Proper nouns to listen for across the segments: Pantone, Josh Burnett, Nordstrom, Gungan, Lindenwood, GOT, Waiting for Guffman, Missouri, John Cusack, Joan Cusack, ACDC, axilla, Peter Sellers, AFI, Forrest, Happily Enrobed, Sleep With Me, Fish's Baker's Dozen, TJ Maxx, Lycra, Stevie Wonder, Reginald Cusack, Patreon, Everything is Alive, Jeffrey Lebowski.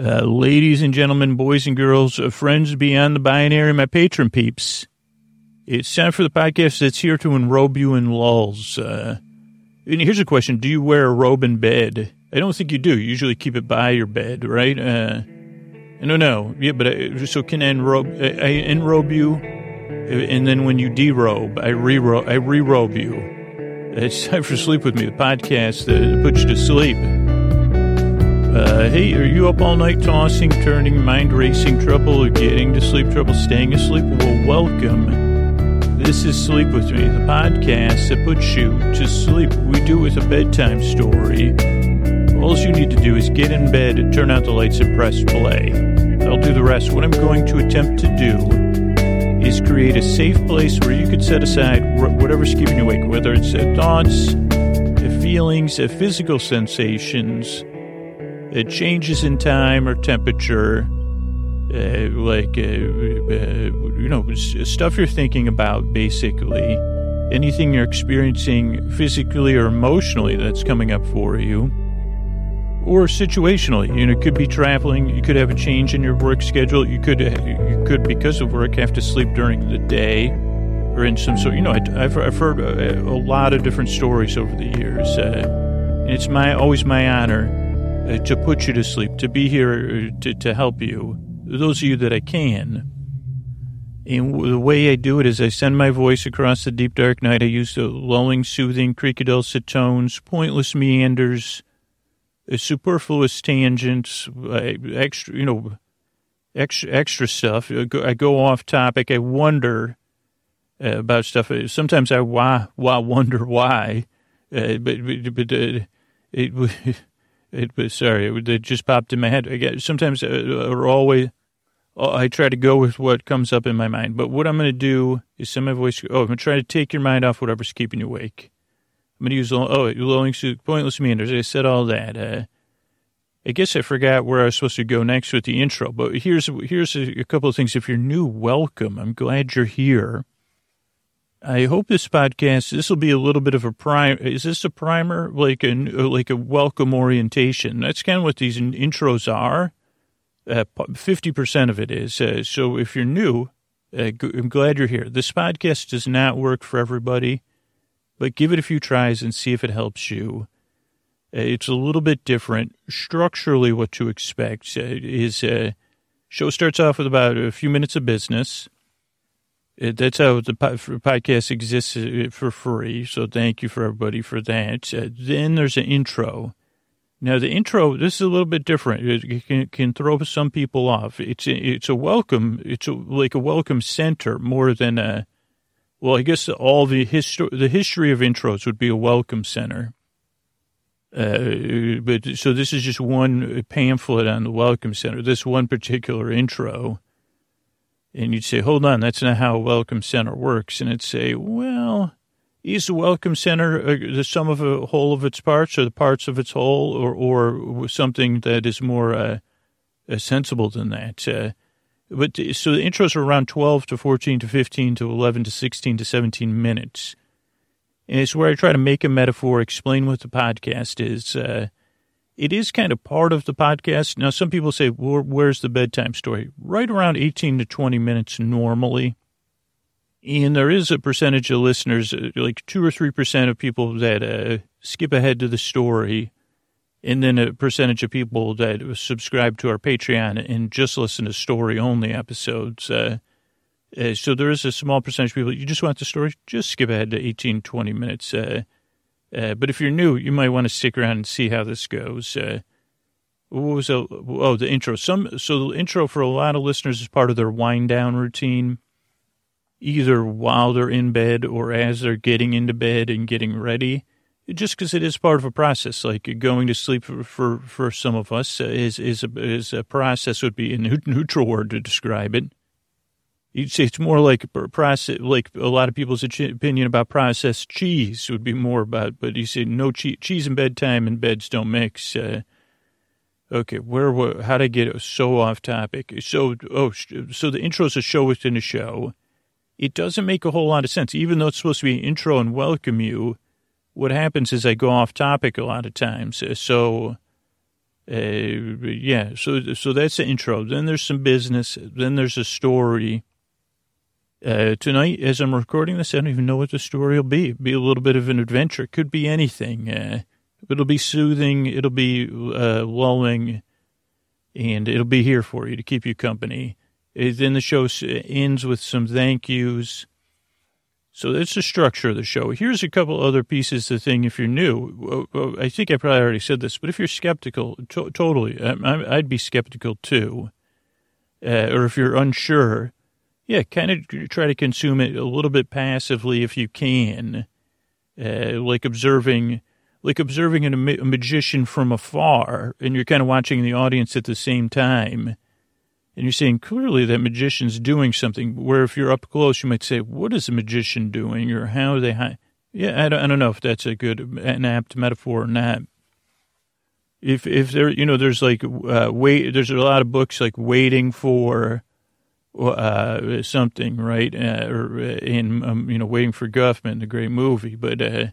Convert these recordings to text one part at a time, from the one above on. Ladies and gentlemen, boys and girls, friends beyond the binary, my patron peeps, it's time for the podcast that's here to enrobe you in lulls. And here's a question. Do you wear a robe in bed? I don't think you do. You usually keep it by your bed, right? I don't know. Yeah, but so can I enrobe? I enrobe you, and then when you derobe, I re-robe you. It's time for Sleep With Me, the podcast that puts you to sleep. Hey, are you up all night tossing, turning, mind racing, trouble getting to sleep, trouble staying asleep? Well, welcome. This is Sleep With Me, the podcast that puts you to sleep. We do it with a bedtime story. All you need to do is get in bed, turn out the lights, and press play. I'll do the rest. What I'm going to attempt to do is create a safe place where you can set aside whatever's keeping you awake, whether it's thoughts, feelings, physical sensations, changes in time or temperature, stuff you're thinking about, basically. Anything you're experiencing physically or emotionally that's coming up for you. Or situationally, it could be traveling. You could have a change in your work schedule. You could, because of work, have to sleep during the day, or in some sort. I've heard a lot of different stories over the years, and it's always my honor to put you to sleep, to be here to help you, those of you that I can. And the way I do it is I send my voice across the deep dark night. I use the lulling, soothing, creaky dulcet tones, pointless meanders, superfluous tangents, extra stuff. I go off topic. I wonder about stuff. Sometimes I wonder why. It just popped in my head. I try to go with what comes up in my mind. But what I'm going to do is send my voice. I'm going to try to take your mind off whatever's keeping you awake. I'm going to use lulling, pointless meanders. I said all that. I guess I forgot where I was supposed to go next with the intro. But here's a couple of things. If you're new, welcome. I'm glad you're here. I hope this will be a little bit of a primer. Is this a primer? Like a welcome orientation. That's kind of what these intros are. 50% of it is. So if you're new, I'm glad you're here. This podcast does not work for everybody, but give it a few tries and see if it helps you. It's a little bit different. Structurally, what to expect is show starts off with about a few minutes of business. That's how the podcast exists for free, so thank you for everybody for that. Then there's an intro. Now, the intro, this is a little bit different. It can throw some people off. It's a welcome. It's like a welcome center more than a... Well, I guess all the history of intros would be a welcome center. So this is just one pamphlet on the welcome center, this one particular intro. And you'd say, hold on, that's not how a welcome center works. And it'd say, well, is the welcome center the sum of a whole of its parts or the parts of its whole or something that is more sensible than that? So the intros are around 12 to 14 to 15 to 11 to 16 to 17 minutes. And it's where I try to make a metaphor, explain what the podcast is. It is kind of part of the podcast. Now, some people say, well, where's the bedtime story? Right around 18 to 20 minutes normally. And there is a percentage of listeners, like 2 or 3% of people that skip ahead to the story. And then a percentage of people that subscribe to our Patreon and just listen to story-only episodes. So there is a small percentage of people. You just want the story? Just skip ahead to 18, 20 minutes. But if you're new, you might want to stick around and see how this goes. The intro. So the intro for a lot of listeners is part of their wind-down routine, either while they're in bed or as they're getting into bed and getting ready. Just because it is part of a process, like going to sleep for some of us is a process would be a neutral word to describe it. You'd say it's more like a process, like a lot of people's opinion about processed cheese would be more about, but you say no cheese in bedtime and beds don't mix. Okay, how did I get so off topic? So the intro is a show within a show. It doesn't make a whole lot of sense, even though it's supposed to be an intro and welcome you. What happens is I go off topic a lot of times. So So that's the intro. Then there's some business. Then there's a story. Tonight, as I'm recording this, I don't even know what the story will be. It'll be a little bit of an adventure. It could be anything. It'll be soothing. It'll be lulling. And it'll be here for you to keep you company. Then the show ends with some thank yous. So that's the structure of the show. Here's a couple other pieces of the thing if you're new. I think I probably already said this, but if you're skeptical, totally. I'd be skeptical too. Or if you're unsure, kind of try to consume it a little bit passively if you can. Like observing a magician from afar, and you're kind of watching the audience at the same time. And you're saying, clearly that magician's doing something, where if you're up close, you might say, what is a magician doing, or how are they hiding? Yeah, I don't know if that's an apt metaphor or not. If there, there's like, there's a lot of books like Waiting for something, right? Waiting for Guffman, the great movie. But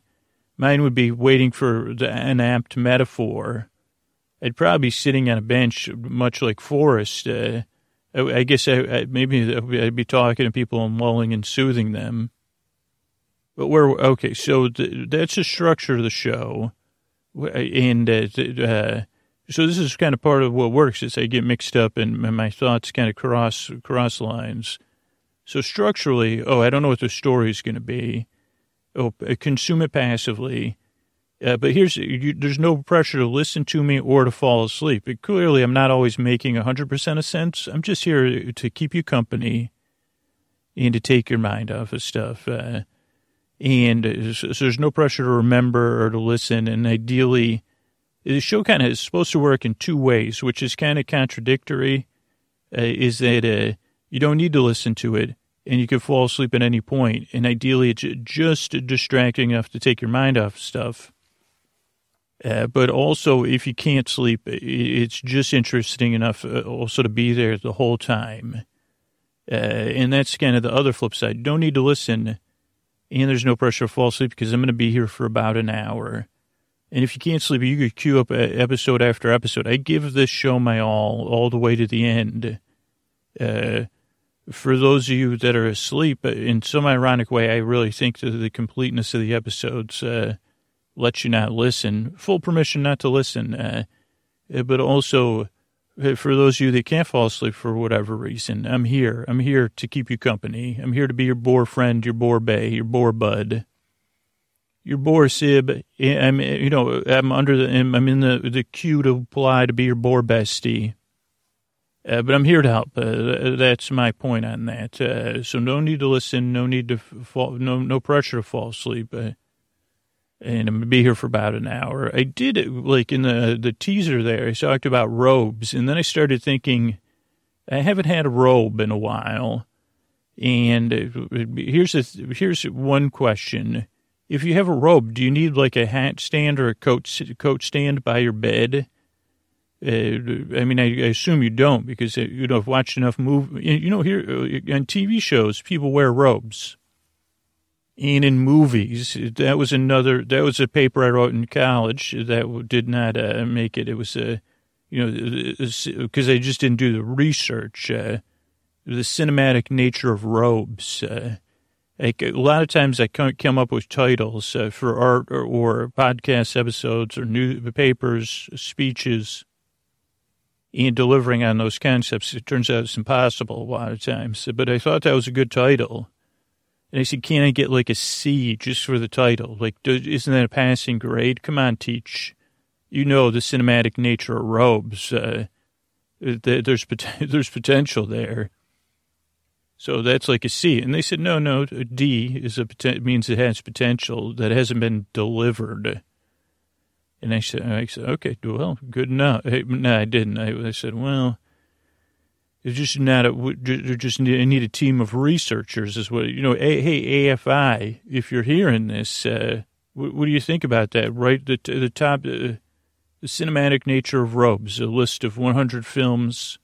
mine would be Waiting for an Apt Metaphor. I'd probably be sitting on a bench, much like Forrest. I guess maybe I'd be talking to people and lulling and soothing them. But that's the structure of the show. And so this is kind of part of what works, is I get mixed up and my thoughts kind of cross lines. So structurally, I don't know what the story is going to be. Consume it passively. But there's no pressure to listen to me or to fall asleep. Clearly, I'm not always making 100% of sense. I'm just here to keep you company and to take your mind off of stuff. So there's no pressure to remember or to listen. And ideally, the show kind of is supposed to work in two ways, which is kind of contradictory, is that you don't need to listen to it. And you can fall asleep at any point. And ideally, it's just distracting enough to take your mind off stuff. But also, if you can't sleep, it's just interesting enough also to be there the whole time. And that's kind of the other flip side. You don't need to listen, and there's no pressure to fall asleep because I'm going to be here for about an hour. And if you can't sleep, you could queue up episode after episode. I give this show my all the way to the end. For those of you that are asleep, in some ironic way, I really think that the completeness of the episodes lets you not listen. Full permission not to listen. But also, for those of you that can't fall asleep for whatever reason, I'm here. I'm here to keep you company. I'm here to be your bore friend, your bore bae, your bore bud, your bore sib. I'm in the queue to apply to be your bore bestie. But I'm here to help. That's my point on that. So no need to listen, no need to fall, no pressure to fall asleep. And I'm going to be here for about an hour. I did, like in the teaser there, I talked about robes. And then I started thinking, I haven't had a robe in a while. And here's one question. If you have a robe, do you need like a hat stand or a coat stand by your bed? I assume you don't because, I've watched enough movies. Here on TV shows, people wear robes. And in movies, that was a paper I wrote in college that did not make it. It was, because I just didn't do the research, the cinematic nature of robes. A lot of times I can't come up with titles for art or podcast episodes or newspapers, speeches. And delivering on those concepts, it turns out it's impossible a lot of times. But I thought that was a good title. And I said, can I get like a C just for the title? Like, isn't that a passing grade? Come on, teach. The cinematic nature of robes. There's potential there. So that's like a C. And they said, no, a D means it has potential that hasn't been delivered. And I said, okay, well, good enough. No, I didn't. I said, well, it's just not I need a team of researchers is what, hey, AFI, if you're hearing this, what do you think about that? Right, the top, the cinematic nature of robes, a list of 100 films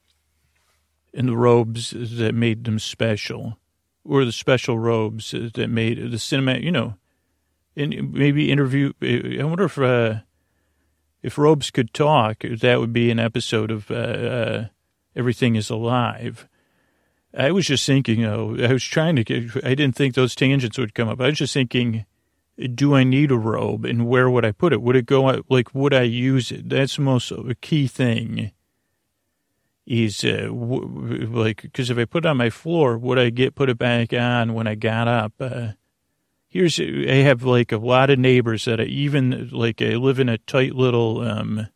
and the robes that made them special, or the special robes that made the cinematic, and maybe interview, I wonder if, If robes could talk, that would be an episode of Everything is Alive. I was just thinking, though, I didn't think those tangents would come up. I was just thinking, do I need a robe and where would I put it? Would it go out, like, would I use it? That's the most key thing is, because if I put it on my floor, would I put it back on when I got up? I have, like, a lot of neighbors that I live in a tight little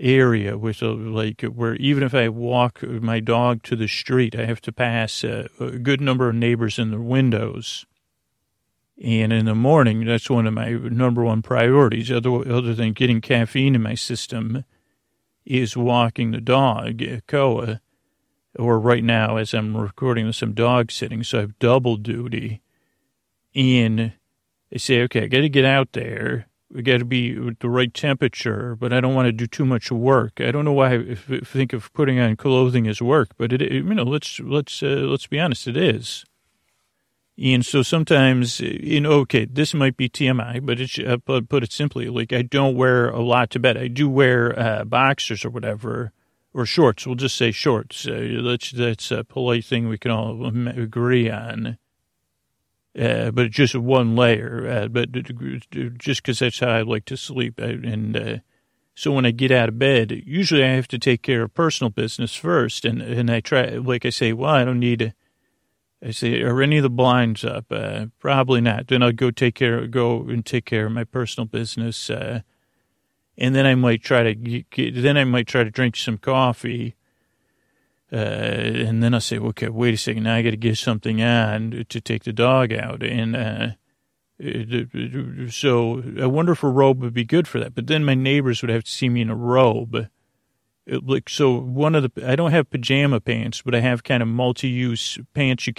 area with, where even if I walk my dog to the street, I have to pass a good number of neighbors in their windows. And in the morning, that's one of my number one priorities, other than getting caffeine in my system, is walking the dog, Koa, or right now, as I'm recording this, I'm dog sitting, so I have double duty. And I say, okay, I got to get out there. We got to be at the right temperature, but I don't want to do too much work. I don't know why I think of putting on clothing as work, but let's be honest, it is. And so sometimes, this might be TMI, but I'll put it simply, like, I don't wear a lot to bed. I do wear boxers or whatever, or shorts. We'll just say shorts. That's a polite thing we can all agree on. But just one layer, but just because that's how I like to sleep. So when I get out of bed, usually I have to take care of personal business first. And I try, like I say, well, I don't need, I say, are any of the blinds up? Probably not. Then I'll go and take care of my personal business. And then I might try to drink some coffee. And then I say, okay, wait a second. Now I got to get something on to take the dog out. And so I wonder if a robe would be good for that. But then my neighbors would have to see me in a robe. I don't have pajama pants, but I have kind of multi-use pants you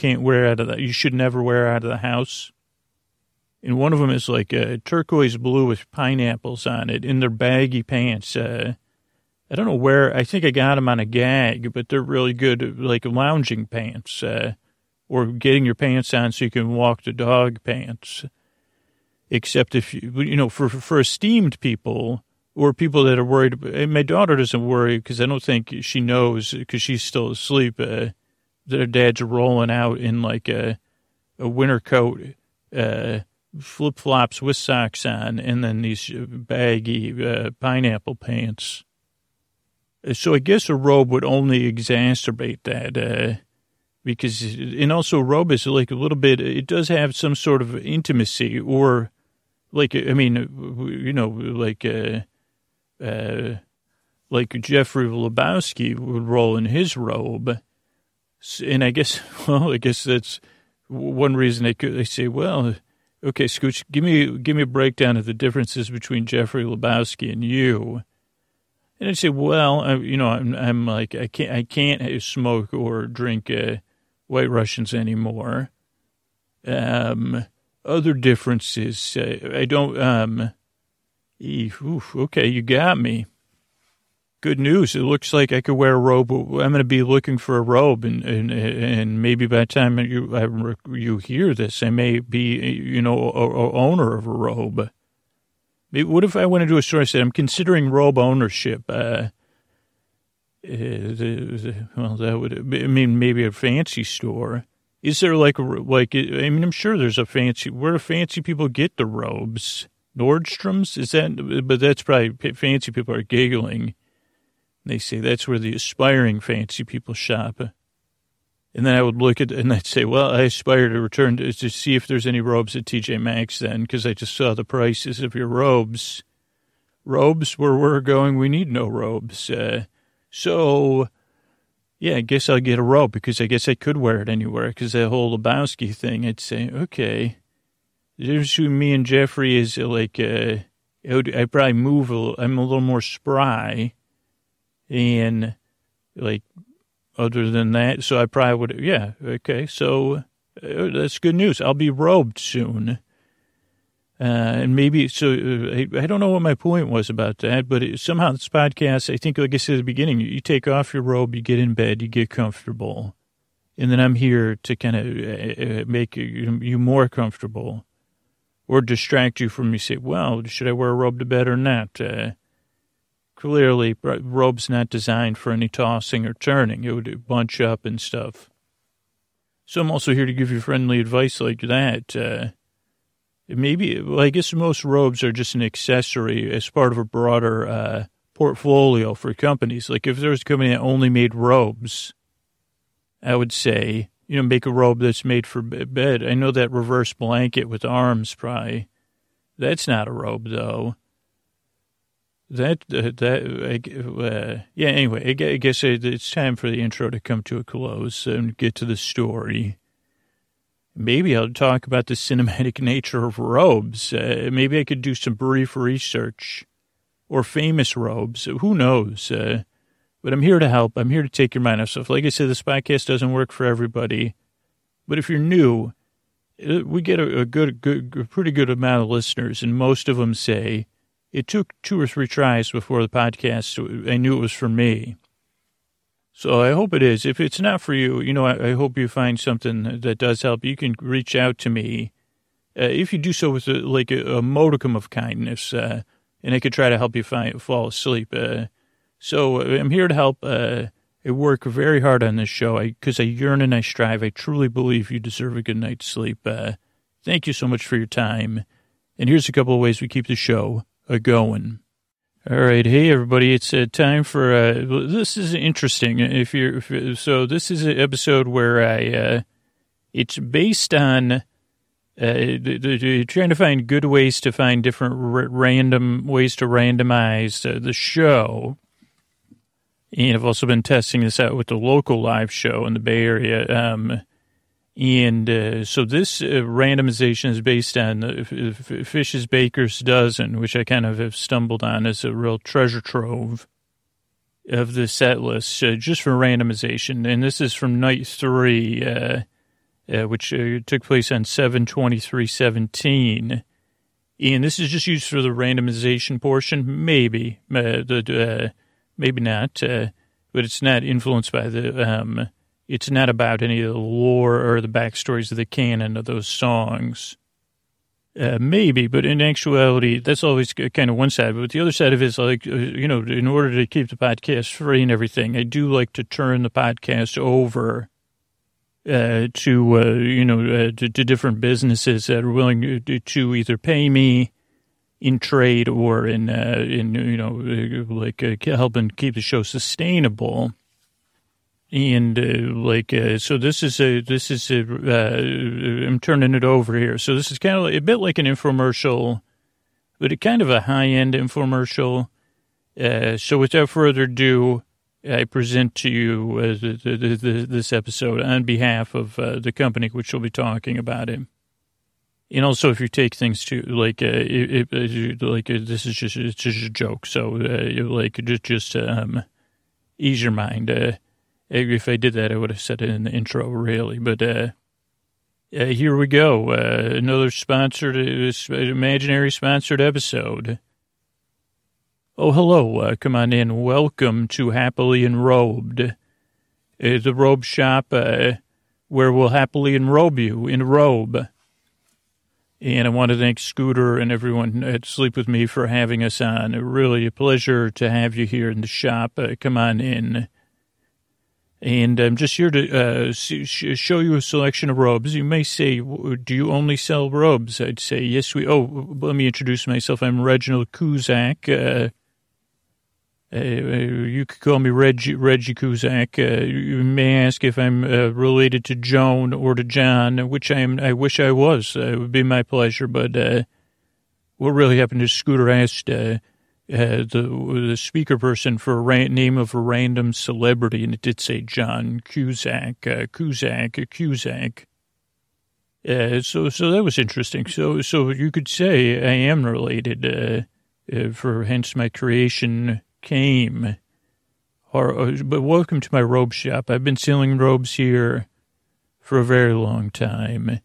should never wear out of the house. And one of them is like a turquoise blue with pineapples on it, and they're baggy pants. I don't know where, I think I got them on a gag, but they're really good, like lounging pants, or getting your pants on so you can walk the dog pants. Except if, for esteemed people, or people that are worried. My daughter doesn't worry, because I don't think she knows, because she's still asleep, that her dad's rolling out in like a winter coat, flip-flops with socks on, and then these baggy pineapple pants. So I guess a robe would only exacerbate that, because a robe is like a little bit, it does have some sort of intimacy, or like Jeffrey Lebowski would roll in his robe. And I guess that's one reason they say, well, okay, Scooch, give me a breakdown of the differences between Jeffrey Lebowski and you. And I'd say, well, I'm like, I can't smoke or drink White Russians anymore. Other differences, I don't, okay, you got me. Good news. It looks like I could wear a robe. I'm going to be looking for a robe, and maybe by the time you hear this, I may be, a owner of a robe. What if I went into a store and said, I'm considering robe ownership? That would, maybe a fancy store. Is there I'm sure there's a fancy, where do fancy people get the robes? Nordstrom's? But that's probably, fancy people are giggling. They say that's where the aspiring fancy people shop. And then I would look at it and I'd say, well, I aspire to return to see if there's any robes at TJ Maxx then, because I just saw the prices of your robes. Robes, where we're going, we need no robes. So, yeah, I guess I'll get a robe, because I guess I could wear it anywhere, because that whole Lebowski thing, I'd say, okay. The difference between me and Jeffrey is I'd probably I'm a little more spry, and other than that, so I probably would, yeah, okay, so that's good news. I'll be robed soon. And maybe, so I don't know what my point was about that, but somehow this podcast, I think, like I said at the beginning, you take off your robe, you get in bed, you get comfortable, and then I'm here to kind of make you more comfortable or distract you from, you say, well, should I wear a robe to bed or not? Clearly, rope's not designed for any tossing or turning. It would bunch up and stuff. So I'm also here to give you friendly advice like that. Maybe, well, I guess most robes are just an accessory as part of a broader portfolio for companies. Like if there was a company that only made robes, I would say, you know, make a robe that's made for bed. I know that reverse blanket with arms probably. That's not a robe, though. Anyway, I guess it's time for the intro to come to a close and get to the story. Maybe I'll talk about the cinematic nature of robes. Maybe I could do some brief research or famous robes. Who knows? But I'm here to help. I'm here to take your mind off stuff. Like I said, this podcast doesn't work for everybody. But if you're new, we get a pretty good amount of listeners, and most of them say, it took 2 or 3 tries before the podcast. I knew it was for me. So I hope it is. If it's not for you, you know, I hope you find something that does help. You can reach out to me if you do so with a modicum of kindness, and I could try to help you fall asleep. So I'm here to help. I work very hard on this show because I yearn and I strive. I truly believe you deserve a good night's sleep. Thank you so much for your time. And here's a couple of ways we keep the show going. All right, hey everybody, it's time for this is interesting. So this is an episode where it's based on trying to find good ways to find different random ways to randomize the show. And I've also been testing this out with the local live show in the Bay Area. So this randomization is based on Fish's Baker's Dozen, which I kind of have stumbled on as a real treasure trove of the set list, just for randomization. And this is from night 3, which took place on 7/23/17. And this is just used for the randomization portion, maybe, maybe not, but it's not influenced by it's not about any of the lore or the backstories of the canon of those songs. Maybe, but in actuality, that's always kind of one side. But the other side of it is, like, you know, in order to keep the podcast free and everything, I do like to turn the podcast over to different businesses that are willing to either pay me in trade or helping keep the show sustainable. And so this is I'm turning it over here. So this is kind of a bit like an infomercial, but it kind of a high-end infomercial. So without further ado, I present to you this episode on behalf of the company which will be talking about it. And also, if you take things to this is just it's just a joke. So ease your mind. If I did that, I would have said it in the intro, really. But here we go. Another sponsored, imaginary sponsored episode. Oh, hello. Come on in. Welcome to Happily Enrobed, the robe shop where we'll happily enrobe you in a robe. And I want to thank Scooter and everyone at Sleep With Me for having us on. Really a pleasure to have you here in the shop. Come on in. And I'm just here to show you a selection of robes. You may say, do you only sell robes? I'd say, yes, let me introduce myself. I'm Reginald Cusack. You could call me Reggie Cusack. You may ask if I'm related to Joan or to John, which I am. I wish I was. It would be my pleasure. But what really happened is Scooter asked the speaker person for a name of a random celebrity, and it did say John Cusack, Cusack. So that was interesting. So you could say I am related, for hence my creation came. But welcome to my robe shop. I've been selling robes here for a very long time.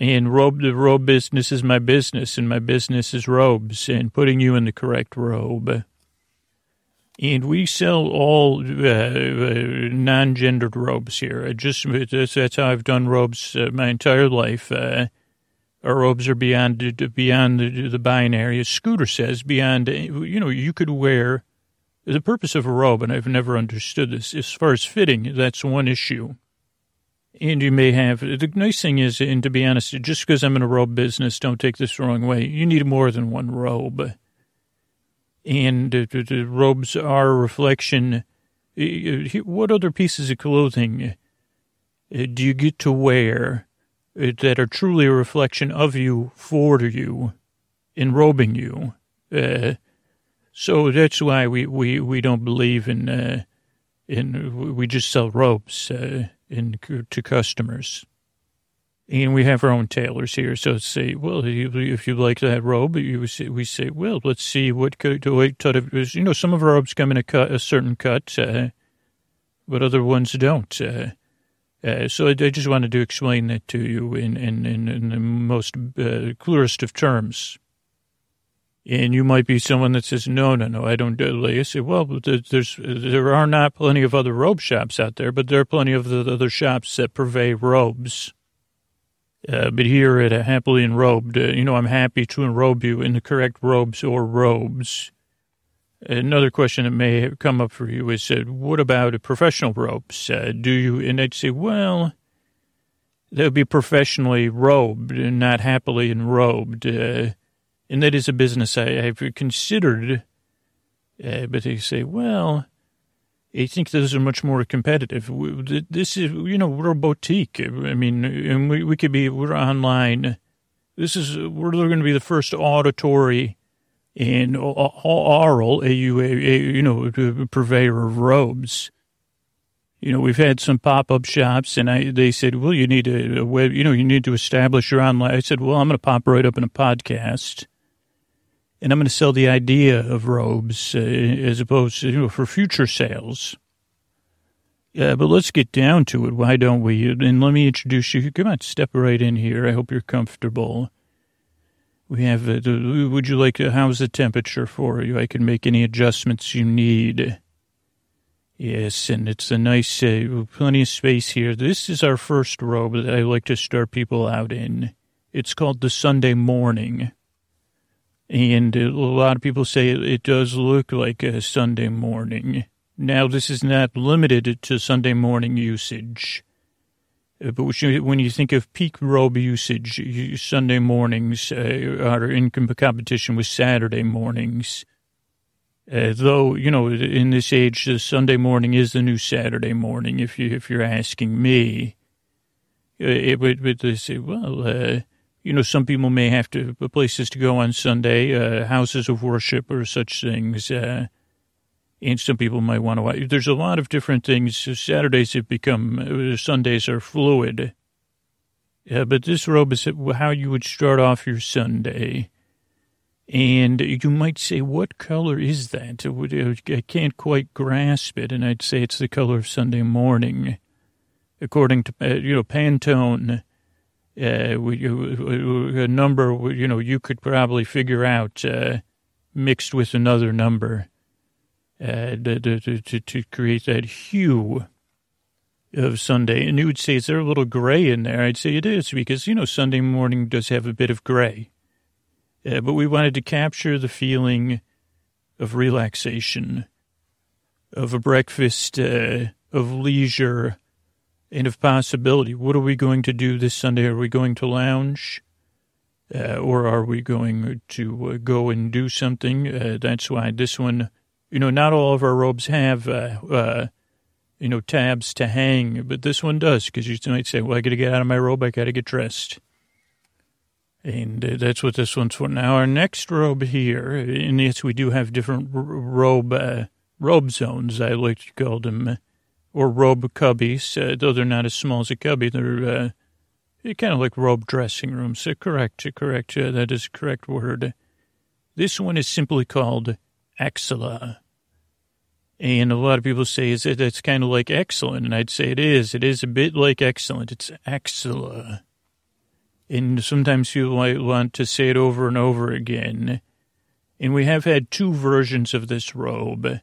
And the robe business is my business, and my business is robes, and putting you in the correct robe. And we sell all non-gendered robes here. That's how I've done robes my entire life. Our robes are beyond the binary. As Scooter says, beyond, you know, you could wear The purpose of a robe, and I've never understood this, as far as fitting, that's one issue. And you may have, the nice thing is, and to be honest, just because I'm in a robe business, don't take this the wrong way, you need more than one robe. And the robes are a reflection. What other pieces of clothing do you get to wear that are truly a reflection of you, for you, enrobing you? So that's why we don't believe in we just sell robes to customers. And we have our own tailors here. So say, well, if you like that robe, we say, well, let's see what kind of, you know, some of our robes come in a certain cut, but other ones don't. So I just wanted to explain that to you in the most clearest of terms. And you might be someone that says, no, I don't do it. I say, well, there are not plenty of other robe shops out there, but there are plenty of the other shops that purvey robes. But here at Happily Enrobed, I'm happy to enrobe you in the correct robes or robes. Another question that may have come up for you is, what about professional robes? Do you, and I'd say, well, that would be professionally robed and not happily enrobed. And that is a business I've considered. But they say, well, I think those are much more competitive. This is, we're a boutique. I mean, and we could be, we're online. We're going to be the first auditory and oral, purveyor of robes. We've had some pop-up shops, and they said, well, you need a web, you need to establish your online. I said, well, I'm going to pop right up in a podcast. And I'm going to sell the idea of robes as opposed to, for future sales. But let's get down to it. Why don't we? And let me introduce you. Come on, step right in here. I hope you're comfortable. We have, would you like to, how's the temperature for you? I can make any adjustments you need. Yes, and it's a nice, plenty of space here. This is our first robe that I like to start people out in. It's called the Sunday Morning. And a lot of people say it does look like a Sunday morning. Now, this is not limited to Sunday morning usage. But when you think of peak robe usage, Sunday mornings are in competition with Saturday mornings. Though, in this age, the Sunday morning is the new Saturday morning, if you're asking me. But they say, well, some people may have to places to go on Sunday, houses of worship or such things. And some people might want to watch. There's a lot of different things. Saturdays have become, Sundays are fluid. But this robe is how you would start off your Sunday. And you might say, what color is that? I can't quite grasp it. And I'd say it's the color of Sunday morning. According to, Pantone. A number, you could probably figure out mixed with another number to create that hue of Sunday. And you would say, is there a little gray in there? I'd say it is because, Sunday morning does have a bit of gray. But we wanted to capture the feeling of relaxation, of a breakfast, of leisure, and of possibility. What are we going to do this Sunday? Are we going to lounge? Or are we going to go and do something? That's why this one, not all of our robes have, tabs to hang, but this one does, because you might say, well, I got to get out of my robe, I got to get dressed. And that's what this one's for. Now, our next robe here, and yes, we do have different robe zones, I like to call them, or robe cubbies, though they're not as small as a cubby. They're kind of like robe dressing rooms. Correct. That is a correct word. This one is simply called axilla. And a lot of people say that's kind of like excellent, and I'd say it is. It is a bit like excellent. It's axilla. And sometimes people might want to say it over and over again. And we have had two versions of this robe,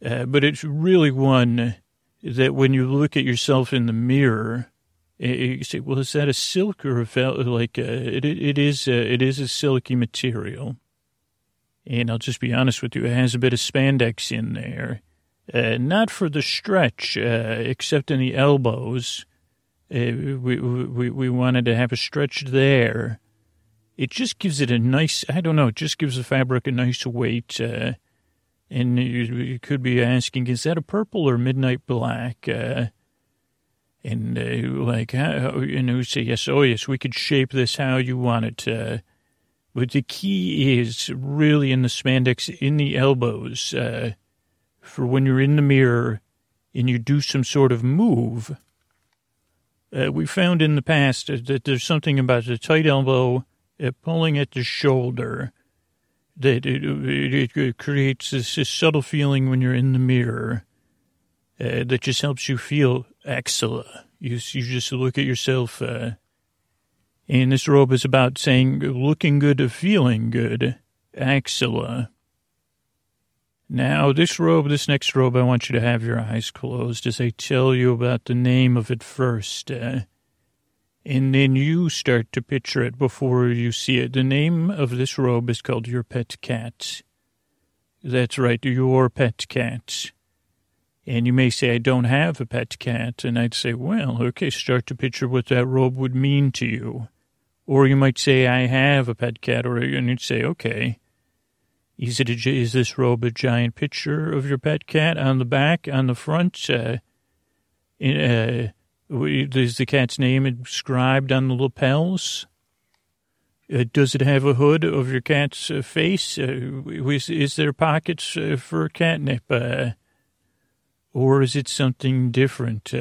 but it's really one that when you look at yourself in the mirror, you say, well, is that a silk or a felt? Like, it is a silky material. And I'll just be honest with you, it has a bit of spandex in there. Not for the stretch, except in the elbows. We wanted to have a stretch there. It just gives it a nice, I don't know, it just gives the fabric a nice weight. And you could be asking, is that a purple or midnight black? And we say, yes, oh yes, we could shape this how you want it. But the key is really in the spandex, in the elbows, for when you're in the mirror and you do some sort of move. We found in the past that there's something about the tight elbow pulling at the shoulder that it creates this subtle feeling when you're in the mirror that just helps you feel excellent. You just look at yourself, and this robe is about saying looking good or feeling good, excellent. Now, this next robe, I want you to have your eyes closed as I tell you about the name of it first. And then you start to picture it before you see it. The name of this robe is called Your Pet Cat. That's right, Your Pet Cat. And you may say, I don't have a pet cat. And I'd say, well, okay, start to picture what that robe would mean to you. Or you might say, I have a pet cat. And you'd say, okay. Is this robe a giant picture of your pet cat on the back, on the front? Is the cat's name inscribed on the lapels? Does it have a hood of your cat's face? Is there pockets for catnip? Or is it something different,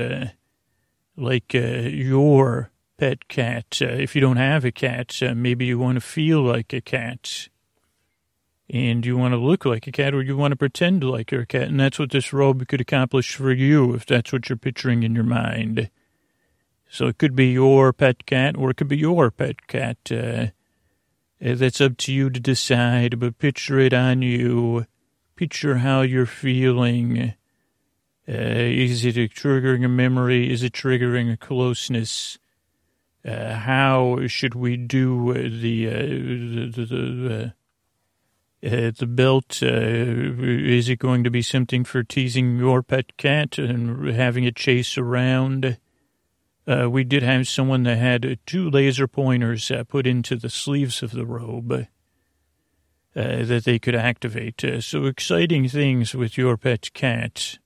like your pet cat? If you don't have a cat, maybe you want to feel like a cat. And you want to look like a cat, or you want to pretend like you're a cat. And that's what this robe could accomplish for you, if that's what you're picturing in your mind. So it could be your pet cat, or it could be your pet cat. That's up to you to decide, but picture it on you. Picture how you're feeling. Is it triggering a memory? Is it triggering a closeness? How should we do the belt, is it going to be something for teasing your pet cat and having it chase around? We did have someone that had two laser pointers put into the sleeves of the robe that they could activate. So exciting things with your pet cat,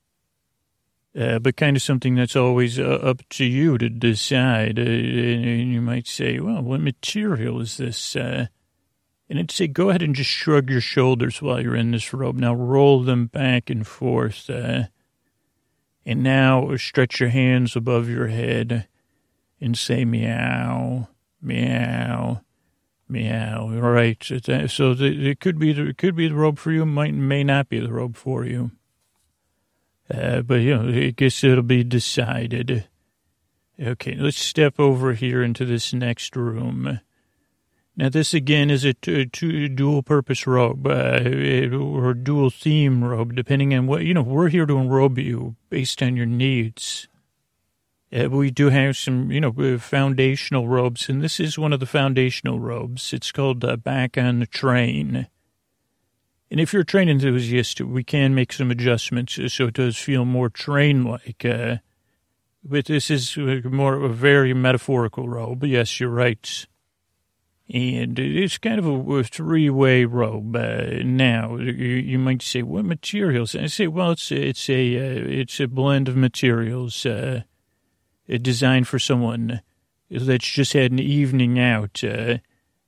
but kind of something that's always up to you to decide. And you might say, well, what material is this? And I'd say, go ahead and just shrug your shoulders while you're in this robe. Now roll them back and forth. And now stretch your hands above your head and say, meow, meow, meow. All right. So it could be the robe for you. Might may not be the robe for you. But, you know, I guess it'll be decided. Okay, let's step over here into this next room. Now, this, again, is a dual-purpose robe or dual-theme robe, depending on what, you know, we're here to enrobe you based on your needs. We do have some, you know, foundational robes, and this is one of the foundational robes. It's called Back on the Train. And if you're a train enthusiast, we can make some adjustments so it does feel more train-like. But this is more of a very metaphorical robe. Yes, you're right. And it's kind of a three-way robe. Now, you might say, what materials? And I say, well, it's a blend of materials designed for someone that's just had an evening out on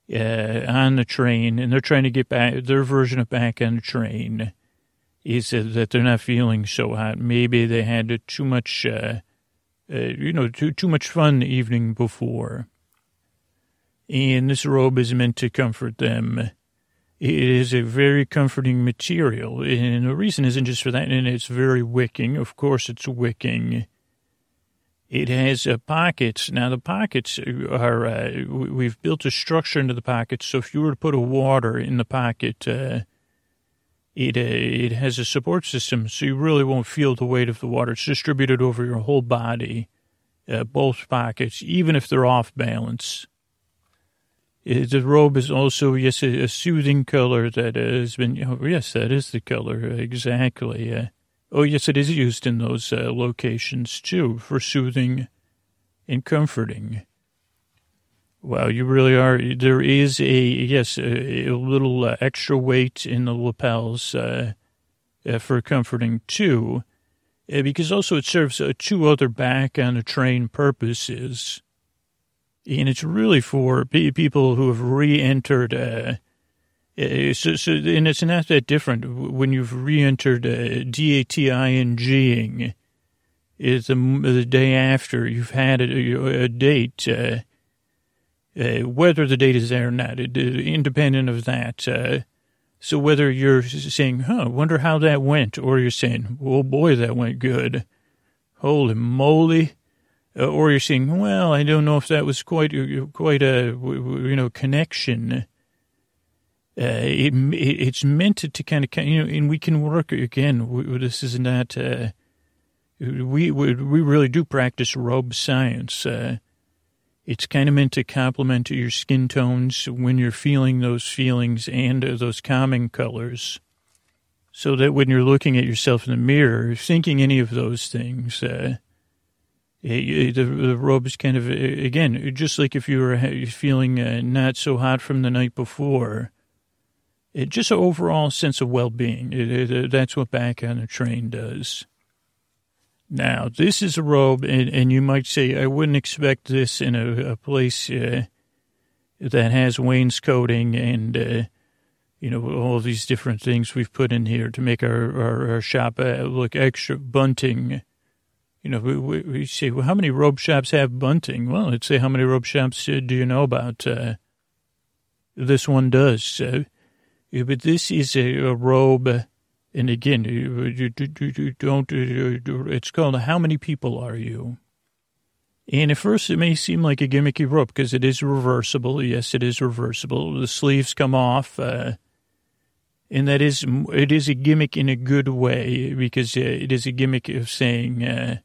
the train, and they're trying to get back. Their version of back on the train is that they're not feeling so hot. Maybe they had too much, too much fun the evening before. And this robe is meant to comfort them. It is a very comforting material. And the reason isn't just for that. And it's very wicking. Of course, it's wicking. It has pockets. Now, the pockets are, we've built a structure into the pockets. So if you were to put a water in the pocket, it has a support system. So you really won't feel the weight of the water. It's distributed over your whole body, both pockets, even if they're off balance. The robe is also, yes, a soothing color that has been, oh, yes, that is the color, exactly. Oh, yes, it is used in those locations, too, for soothing and comforting. Wow, you really are. There is a little extra weight in the lapels for comforting, too, because also it serves two other back-on-the-train purposes. And it's really for people who have re-entered. And it's not that different when you've re-entered dating. It's the day after you've had a date. Whether the date is there or not, independent of that. So whether you're saying, huh, wonder how that went, or you're saying, oh boy, that went good. Holy moly. Or you're saying, well, I don't know if that was quite a, connection. It's meant to kind of, and we can work again. This is not, we really do practice robe science. It's kind of meant to complement your skin tones when you're feeling those feelings and those calming colors. So that when you're looking at yourself in the mirror, thinking any of those things, The robe is kind of, again, just like if you were feeling not so hot from the night before, just an overall sense of well-being. That's what Back on the Train does. Now, this is a robe, and you might say, I wouldn't expect this in a place that has wainscoting and, all these different things we've put in here to make our shop look extra bunting. We say, well, how many robe shops have bunting? Well, let's say, how many robe shops do you know about? This one does. But this is a robe, and again, you don't. It's called How Many People Are You? And at first, it may seem like a gimmicky robe because it is reversible. Yes, it is reversible. The sleeves come off. And that is, it is a gimmick in a good way because it is a gimmick of saying,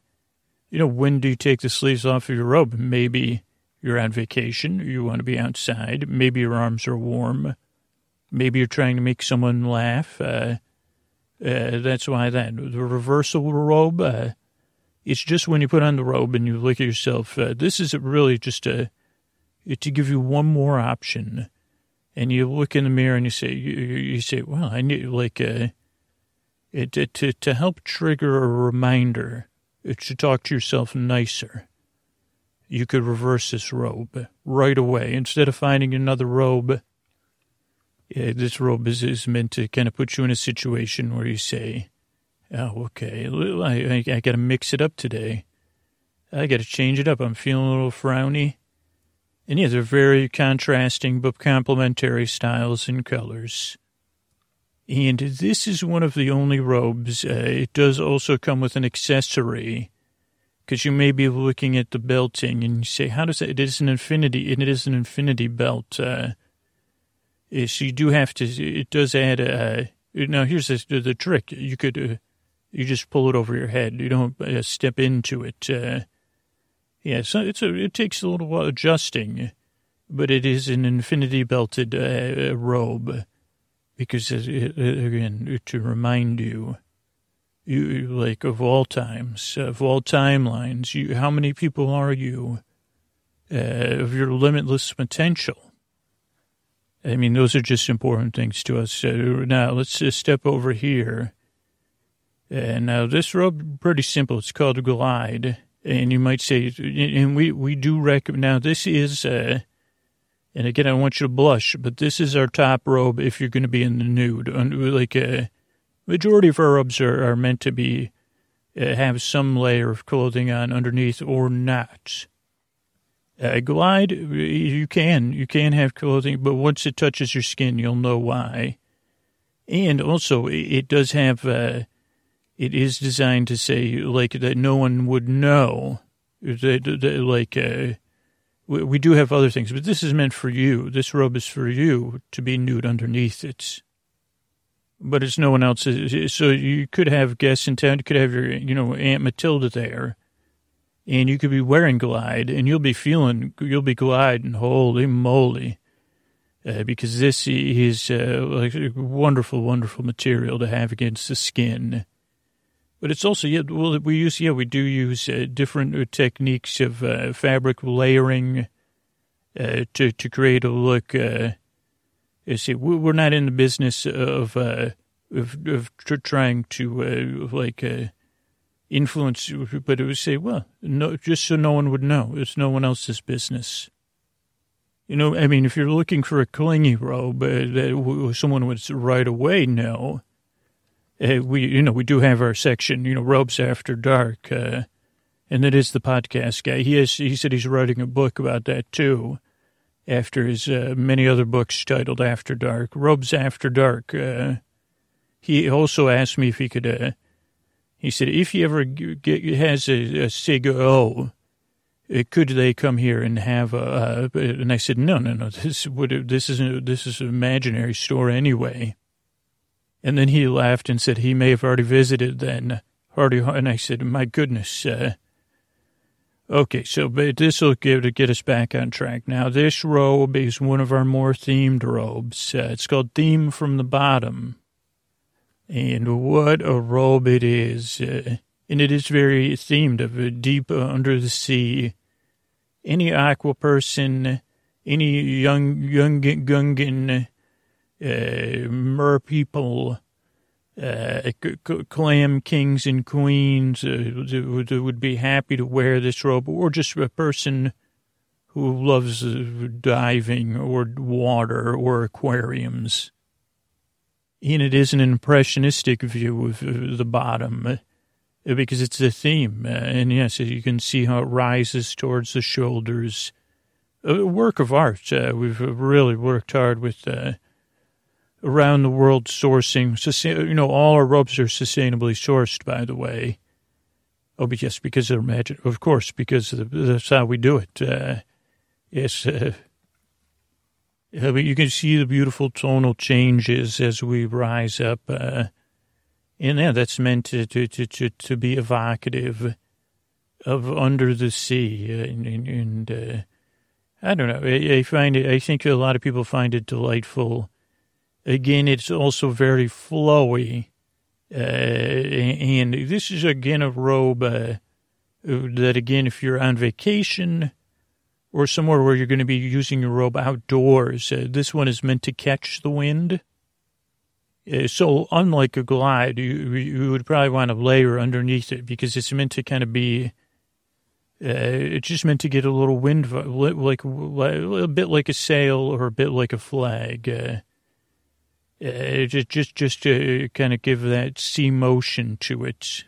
when do you take the sleeves off of your robe? Maybe you're on vacation. You want to be outside. Maybe your arms are warm. Maybe you're trying to make someone laugh. That's why the reversible robe, it's just when you put on the robe and you look at yourself, this is really just to give you one more option. And you look in the mirror and you say, well, I need, like, to help trigger a reminder to talk to yourself nicer. You could reverse this robe right away. Instead of finding another robe, this robe is meant to kind of put you in a situation where you say, oh, okay, I got to mix it up today. I got to change it up. I'm feeling a little frowny. And, yeah, they're very contrasting but complementary styles and colors. And this is one of the only robes. It does also come with an accessory because you may be looking at the belting and you say, how does that? It is an infinity, and it is an infinity belt. So you do have to, it does add a, now here's the trick. You could, you just pull it over your head. You don't step into it. Yeah, so it takes a little while adjusting, but it is an infinity-belted robe because, again, to remind you like, of all times, of all timelines, how many people are you, of your limitless potential? I mean, those are just important things to us. Now, let's step over here. Now, this robe, pretty simple. It's called Glide. And you might say, and we do recommend, now this is, and again, I want you to blush, but this is our top robe if you're going to be in the nude. Like a majority of our robes are meant to be, have some layer of clothing on underneath or not. Glide, you can have clothing, but once it touches your skin, you'll know why. And also, it does have, it is designed to say, like, that no one would know. Like, we do have other things, but this is meant for you. This robe is for you to be nude underneath it. But it's no one else's. So you could have guests in town. You could have your, Aunt Matilda there. And you could be wearing Glide, and you'll be gliding, holy moly. because this is wonderful, wonderful material to have against the skin. But it's also, yeah, well, we do use different techniques of fabric layering to create a look. See, we're not in the business of trying to influence, but it would say, well, no, just so no one would know. It's no one else's business. You know, I mean, if you're looking for a clingy robe, someone would right away know. We do have our section, Robes After Dark, and that is the podcast guy. He said he's writing a book about that too, after his many other books titled After Dark, Robes After Dark. He also asked me if he could. He said if he ever has a SIG-O, could they come here and have a? And I said no. This is an imaginary store anyway. And then he laughed and said he may have already visited then. And I said, my goodness. Okay, so but this will get us back on track. Now, this robe is one of our more themed robes. It's called Theme from the Bottom. And what a robe it is. And it is very themed of deep under the sea. Any aqua person, any young Gungan, mer people, clam kings and queens would be happy to wear this robe, or just a person who loves diving or water or aquariums. And it is an impressionistic view of the bottom because it's the theme. And yes, you can see how it rises towards the shoulders. A work of art. We've really worked hard with around the world sourcing. All our robes are sustainably sourced, by the way. Oh, but yes, because they're magic. Of course, because that's how we do it. Yes. But you can see the beautiful tonal changes as we rise up. And yeah, that's meant to be evocative of under the sea. And I don't know. I think a lot of people find it delightful. Again, it's also very flowy, and this is, again, a robe that, again, if you're on vacation or somewhere where you're going to be using your robe outdoors, this one is meant to catch the wind. So unlike a glide, you would probably want a layer underneath it because it's meant to kind of be, it's just meant to get a little wind, like a bit like a sail or a bit like a flag. Just to kind of give that sea motion to it,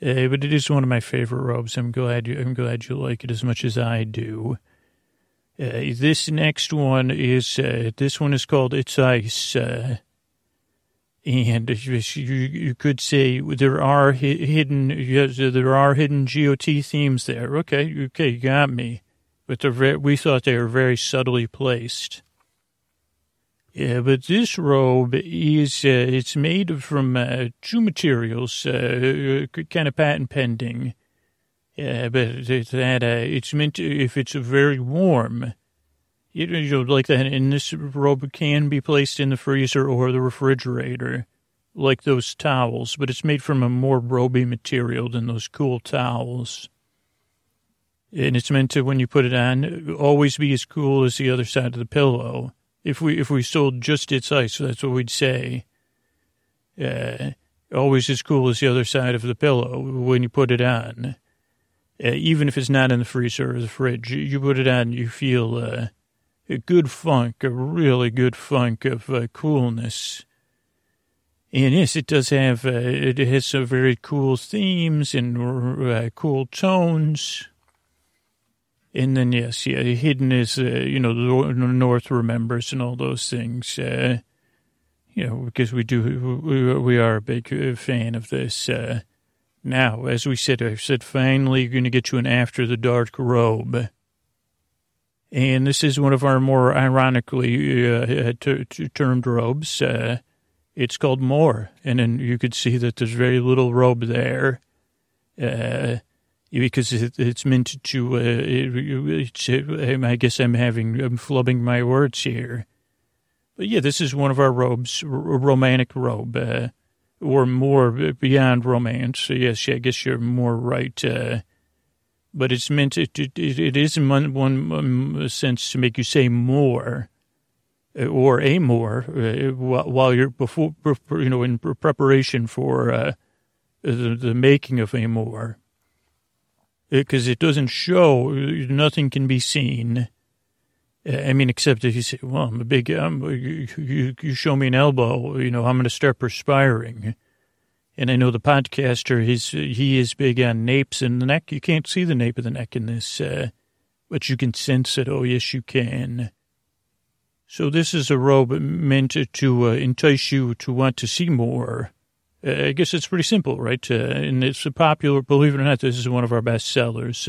but it is one of my favorite robes. I'm glad you like it as much as I do. This next one is called It's Ice, and you could say there are hidden GOT themes there. Okay, you got me, but we thought they were very subtly placed. Yeah, but this robe is it's made from two materials, kind of patent pending. But that it's meant to, if it's very warm, like that. And this robe can be placed in the freezer or the refrigerator, like those towels. But it's made from a more robey material than those cool towels. And it's meant to, when you put it on, always be as cool as the other side of the pillow. If we sold just Its Ice, that's what we'd say. Always as cool as the other side of the pillow when you put it on. Even if it's not in the freezer or the fridge, you put it on, you feel a good funk, a really good funk of coolness. And yes, it does have, it has some very cool themes and cool tones. And then, yes, yeah, hidden is, the North remembers and all those things, because we are a big fan of this. Now, as we said, I said, finally, you're going to get you an After the Dark robe. And this is one of our more ironically termed robes. It's called More. And then you could see that there's very little robe there. because it's meant to, I guess I'm flubbing my words here. But yeah, this is one of our robes, romantic robe, or more beyond romance. Yes, I guess you're more right. But it's meant, it is in one sense to make you say more, or a more, while you're before, you know, in preparation for the making of a more. Because it doesn't show, nothing can be seen. I mean, except if you say, well, I'm a big, you show me an elbow, you know, I'm going to start perspiring. And I know the podcaster, he is big on napes in the neck. You can't see the nape of the neck in this, but you can sense it. Oh, yes, you can. So this is a robe meant to entice you to want to see more. I guess it's pretty simple, right? And it's a popular, believe it or not, this is one of our best sellers.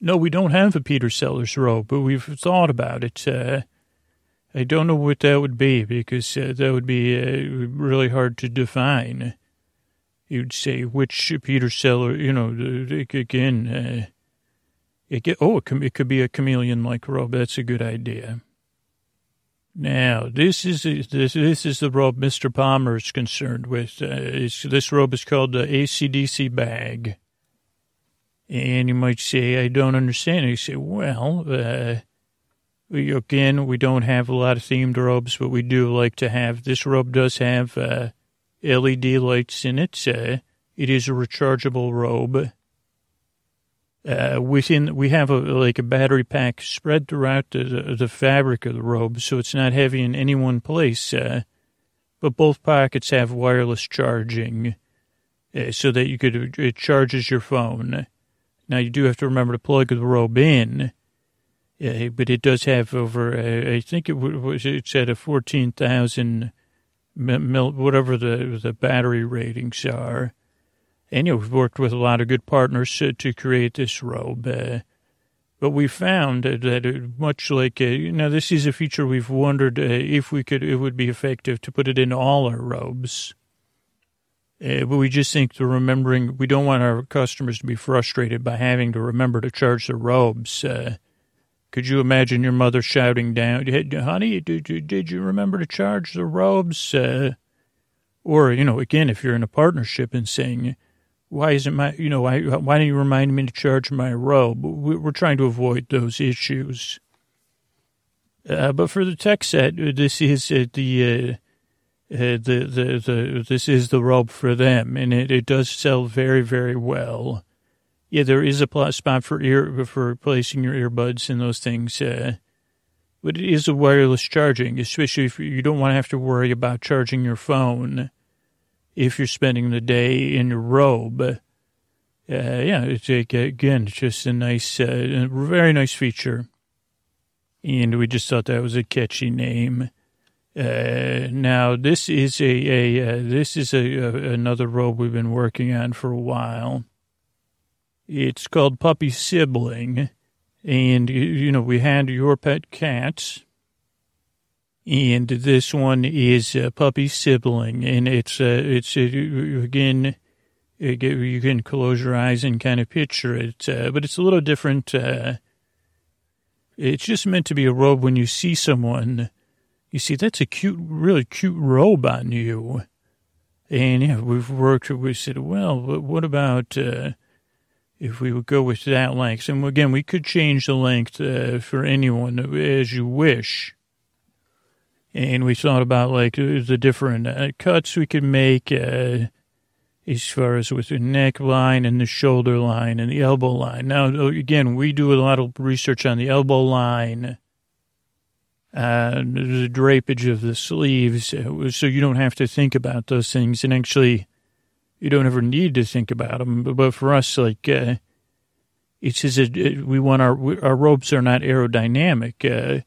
No, we don't have a Peter Sellers robe, but we've thought about it. I don't know what that would be, because that would be really hard to define. You'd say which Peter Sellers, you know, again, it could be a chameleon-like robe. That's a good idea. Now, this is the robe Mr. Palmer is concerned with. This robe is called the ACDC bag. And you might say, I don't understand. And you say, well, again, we don't have a lot of themed robes, but we do like to have, this robe does have LED lights in it. It is a rechargeable robe. We have a battery pack spread throughout the fabric of the robe, so it's not heavy in any one place. But both pockets have wireless charging, so that it charges your phone. Now, you do have to remember to plug the robe in, but it does have over, I think it's at a 14,000, whatever the battery ratings are. And we've worked with a lot of good partners to create this robe. But we found that much like, now this is a feature we've wondered if we could, it would be effective to put it in all our robes. But we just think we don't want our customers to be frustrated by having to remember to charge their robes. Could you imagine your mother shouting down, hey, honey, did you remember to charge the robes? Or, you know, again, if you're in a partnership and saying, why isn't why don't you remind me to charge my robe? We're trying to avoid those issues. But for the tech set, this is this is the robe for them, and it does sell very, very well. Yeah, there is a spot for placing your earbuds and those things, but it is a wireless charging, especially if you don't want to have to worry about charging your phone. If you're spending the day in your robe, it's just a nice, very nice feature. And we just thought that was a catchy name. Now this is another robe we've been working on for a while. It's called Puppy Sibling, and you know we had Your Pet Cats. And this one is Puppy Sibling, and again, you can close your eyes and kind of picture it, but it's a little different. It's just meant to be a robe when you see someone, you see, that's a cute, really cute robe on you. And yeah, we said, well, what about if we would go with that length? And again, we could change the length for anyone as you wish. And we thought about, like, the different cuts we could make as far as with the neckline and the shoulder line and the elbow line. Now, again, we do a lot of research on the elbow line, the drapage of the sleeves, so you don't have to think about those things. And actually, you don't ever need to think about them. But for us, like, it's just we want our robes are not aerodynamic.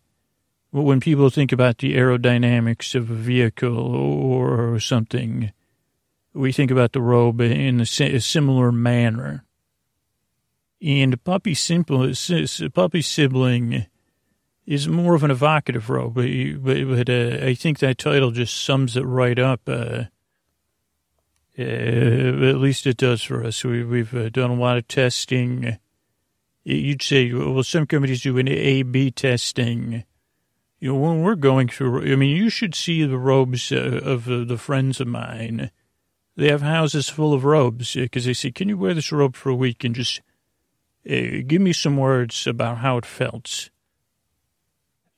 But when people think about the aerodynamics of a vehicle or something, we think about the robe in a similar manner. And Puppy Sibling is more of an evocative robe, but I think that title just sums it right up. At least it does for us. We've done a lot of testing. You'd say, well, some companies do an A/B testing. You know, when we're going through, I mean, you should see the robes of the friends of mine. They have houses full of robes because they say, can you wear this robe for a week and just give me some words about how it felt?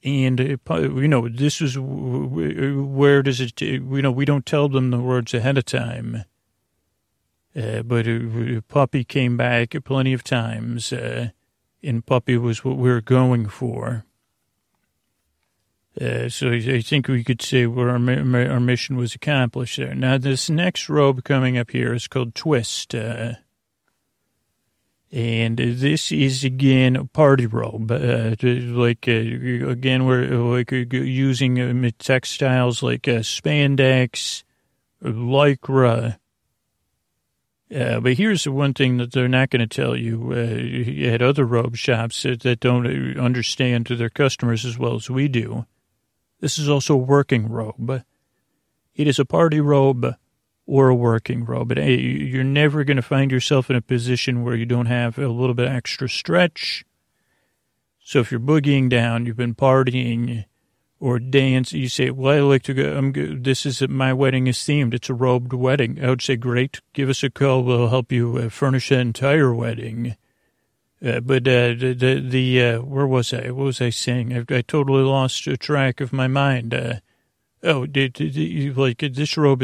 And, you know, this is where does it, you know, we don't tell them the words ahead of time. But Puppy came back plenty of times, and Puppy was what we were going for. So I think we could say where our mission was accomplished there. Now, this next robe coming up here is called Twist. And this is, again, a party robe. Again, we're like using textiles like spandex, lycra. But here's the one thing that they're not going to tell you at other robe shops that don't understand their customers as well as we do. This is also a working robe. It is a party robe or a working robe. But hey, you're never going to find yourself in a position where you don't have a little bit of extra stretch. So if you're boogieing down, you've been partying or dance, you say, well, I like to go, this is, my wedding is themed. It's a robed wedding. I would say, great, give us a call. We'll help you furnish the entire wedding. But where was I? What was I saying? I totally lost track of my mind. This robe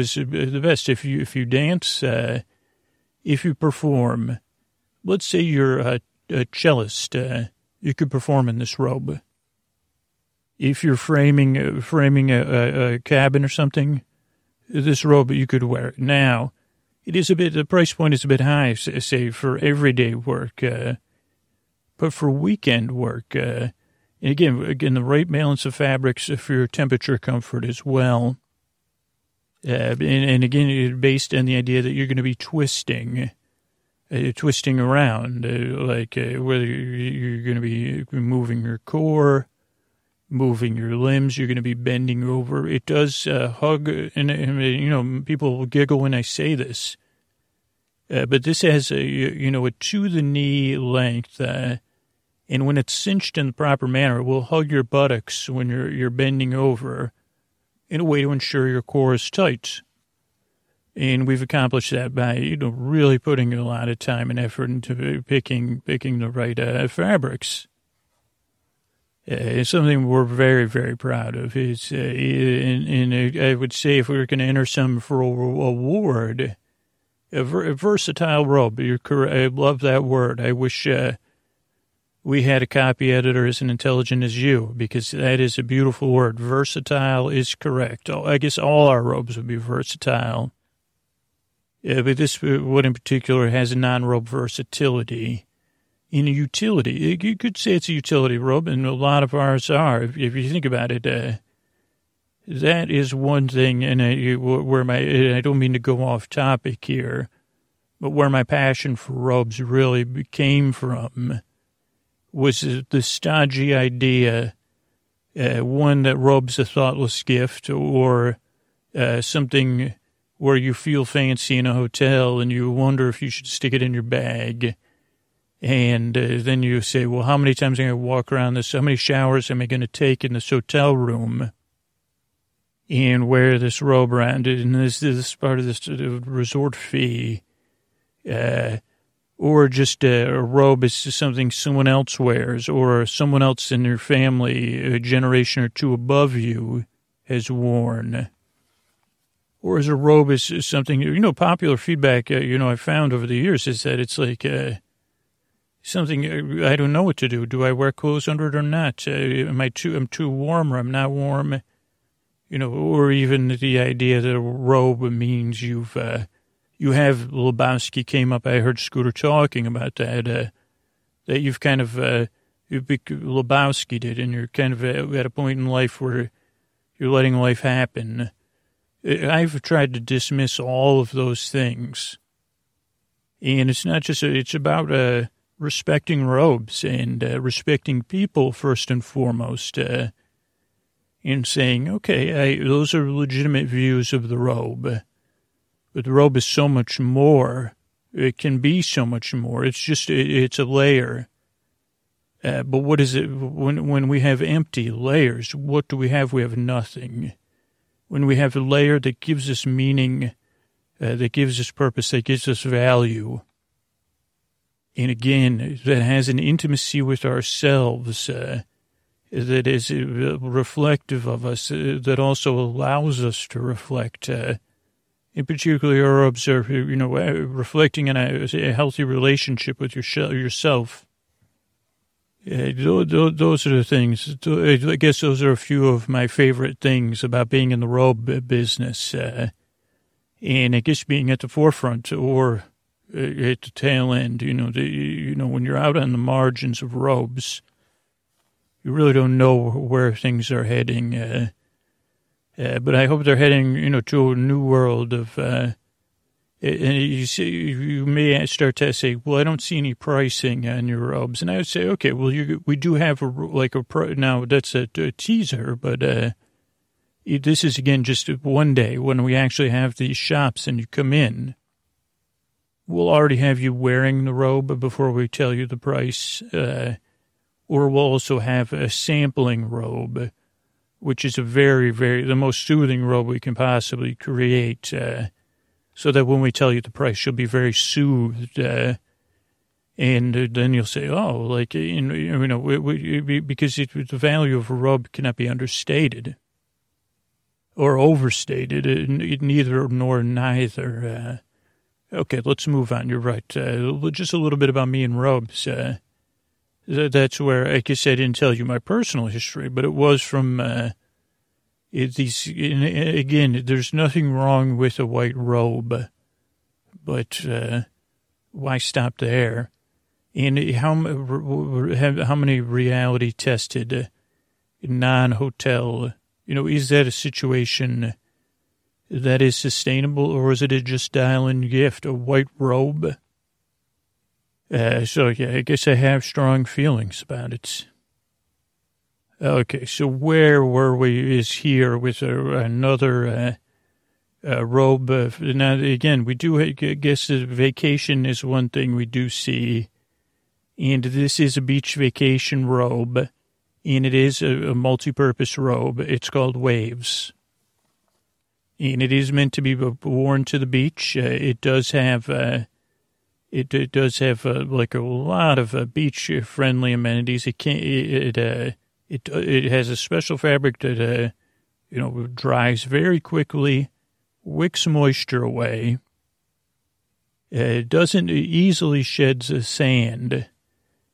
is the best. If you dance, if you perform, let's say you're a cellist, you could perform in this robe. If you're framing a cabin or something, this robe, you could wear it. Now, it is the price point is a bit high, say, for everyday work, but for weekend work, and again, the right balance of fabrics for your temperature comfort as well. And again, based on the idea that you're going to be twisting around, whether you're going to be moving your core, moving your limbs, you're going to be bending over. It does hug, and you know, people giggle when I say this. But this has, a to-the-knee length, and when it's cinched in the proper manner, it will hug your buttocks when you're bending over in a way to ensure your core is tight. And we've accomplished that by, really putting a lot of time and effort into picking the right fabrics. It's something we're very, very proud of. It's, and I would say if we were going to enter some for an award, a versatile robe, you're correct. I love that word. I wish we had a copy editor as intelligent as you, because that is a beautiful word. Versatile is correct. I guess all our robes would be versatile. But this one in particular has a non-robe versatility. In a utility, you could say it's a utility robe, and a lot of ours are. If you think about it, that is one thing. And I don't mean to go off topic here, but where my passion for robes really came from was the stodgy idea, one that robes a thoughtless gift, or something where you feel fancy in a hotel and you wonder if you should stick it in your bag. And then you say, well, how many times am I going to walk around this? How many showers am I going to take in this hotel room and wear this robe around it? And this is part of this resort fee. Or just a robe is something someone else wears, or someone else in your family, a generation or two above you, has worn. Or as a robe is something, popular feedback, I found over the years is that it's like... something I don't know what to do. Do I wear clothes under it or not? I'm too warm, or I'm not warm, or even the idea that a robe means you have Lebowski came up. I heard Scooter talking about that you've kind of, Lebowski did, and you're kind of at a point in life where you're letting life happen. I've tried to dismiss all of those things. And it's not just, it's about, respecting robes and respecting people first and foremost, and saying, okay, those are legitimate views of the robe. But the robe is so much more. It can be so much more. It's just, it's a layer. But what is it when we have empty layers? What do we have? We have nothing. When we have a layer that gives us meaning, that gives us purpose, that gives us value. And again, that has an intimacy with ourselves, that is reflective of us, that also allows us to reflect, in particular, or observe, you know, reflecting in a healthy relationship with yourself. Those are the things. I guess those are a few of my favorite things about being in the robe business. And I guess being at the forefront or at the tail end, when you're out on the margins of robes, you really don't know where things are heading. But I hope they're heading, to a new world of, and you may start to say, well, I don't see any pricing on your robes. And I would say, okay, well, we do have now that's a teaser, but this is, again, just one day when we actually have these shops and you come in. We'll already have you wearing the robe before we tell you the price, or we'll also have a sampling robe, which is a very, very, the most soothing robe we can possibly create, so that when we tell you the price, you'll be very soothed. And then you'll say, oh, because the value of a robe cannot be understated or overstated, neither nor neither. Okay, let's move on. You're right. Just a little bit about me and robes. That's where, I guess I didn't tell you my personal history, but it was from again, there's nothing wrong with a white robe, but why stop there? And how many reality-tested non-hotel, is that a situation that is sustainable, or is it a just dial-in gift, a white robe? So, yeah, I guess I have strong feelings about it. Okay, so where were we is here with another robe. Now, again, we do, I guess, vacation is one thing we do see. And this is a beach vacation robe, and it is a multi-purpose robe. It's called Waves. And it is meant to be worn to the beach. It does have... It does have a lot of beach-friendly amenities. It has a special fabric that dries very quickly, wicks moisture away. It doesn't easily sheds sand.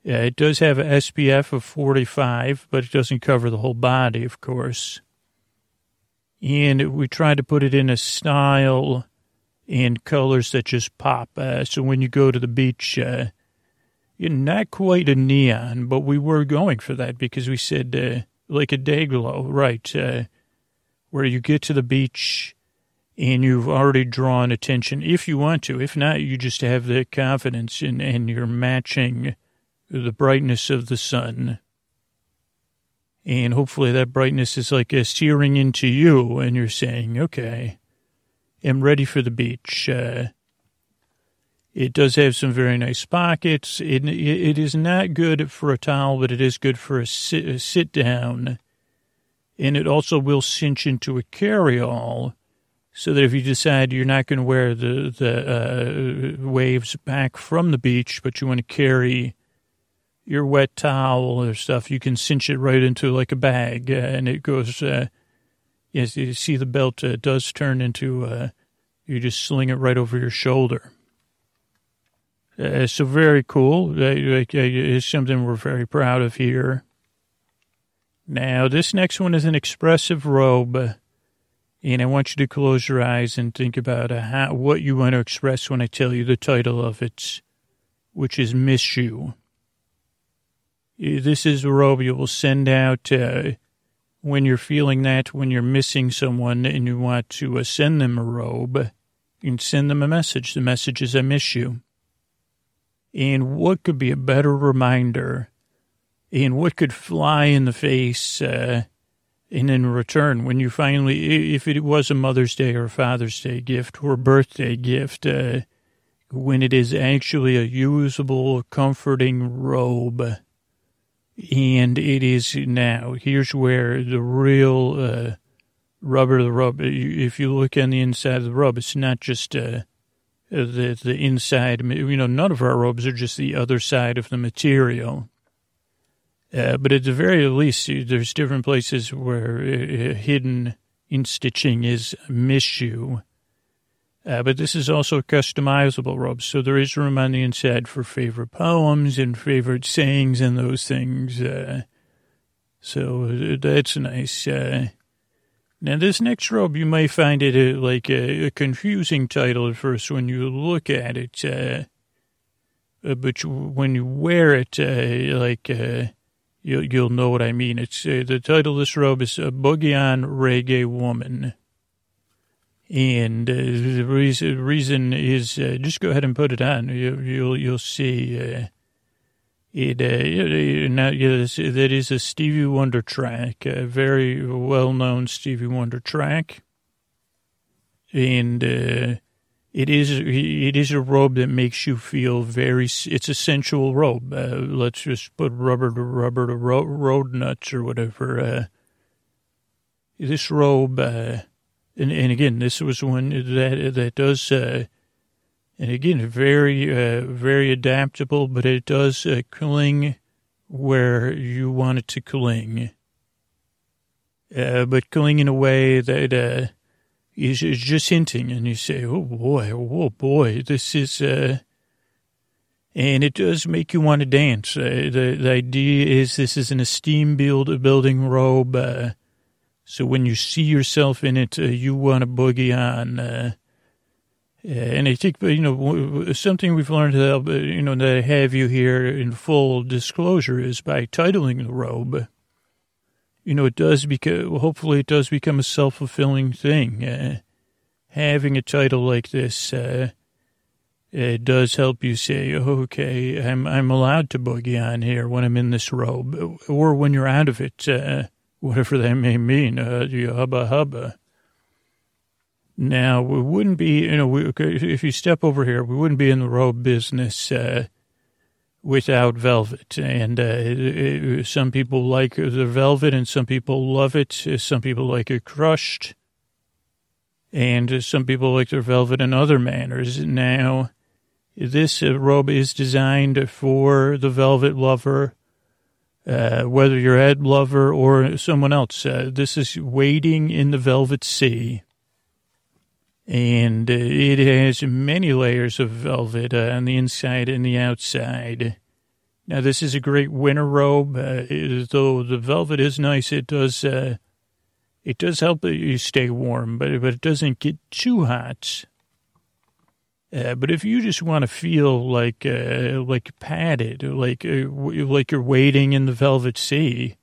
It does have an SPF of 45, but it doesn't cover the whole body, of course. And we tried to put it in a style and colors that just pop. So when you go to the beach, you're not quite a neon, but we were going for that because we said like a day glow, right, where you get to the beach and you've already drawn attention if you want to. If not, you just have the confidence and you're matching the brightness of the sun. And hopefully that brightness is like searing into you and you're saying, okay, I'm ready for the beach. It does have some very nice pockets. It is not good for a towel, but it is good for a sit down. And it also will cinch into a carry-all so that if you decide you're not going to wear the waves back from the beach, but you want to carry your wet towel or stuff, you can cinch it right into like a bag and it goes... Yes, you see the belt does turn into, you just sling it right over your shoulder. So very cool. It's something we're very proud of here. Now, this next one is an expressive robe. And I want you to close your eyes and think about what you want to express when I tell you the title of it, which is Miss You. This is a robe you will send out... when you're feeling that, when you're missing someone and you want to send them a robe, you can send them a message. The message is, I miss you. And what could be a better reminder? And what could fly in the face And in return, when you finally, if it was a Mother's Day or a Father's Day gift or a birthday gift, when it is actually a usable, comforting robe, and it is now, here's where the real rub, if you look on the inside of the robe, it's not just the inside, you know, none of our robes are just the other side of the material. But at the very least, there's different places where hidden in stitching is misshue. But this is also a customizable robe, so there is room on the inside for favorite poems and favorite sayings and those things. So that's nice. Now, this next robe, you may find it a confusing title at first when you look at it. But when you wear it, You'll know what I mean. It's the title of this robe is A Boogie-On Reggae Woman. And the reason is, just go ahead and put it on. You'll see. That is a Stevie Wonder track, a very well-known Stevie Wonder track. And It is a robe that makes you feel very, it's a sensual robe. Let's just put rubber to road nuts or whatever. This robe, and again, this was one that does, and again, very adaptable, but it does cling where you want it to cling. But cling in a way that, is just hinting, and you say, oh boy, this is, and it does make you want to dance. The idea is this is an esteem building robe, so when you see yourself in it, you want to boogie on, and I think, you know, something we've learned, you know, that I have you here in full disclosure is by titling the robe. You know, hopefully it does become a self-fulfilling thing. Having a title like this, it does help you say, okay, I'm allowed to boogie on here when I'm in this robe, or when you're out of it, whatever that may mean, you hubba. Now, we wouldn't be, you know, if you step over here, we wouldn't be in the robe business, without velvet. And some people like the velvet and some people love it. Some people like it crushed. And some people like their velvet in other manners. Now, this robe is designed for the velvet lover, whether you're a lover or someone else. This is Wading in the Velvet Sea. And it has many layers of velvet on the inside and the outside. Now, this is a great winter robe. Though the velvet is nice, it does help you stay warm, but it doesn't get too hot. But if you just want to feel like padded, like you're wading in the Velvet Sea,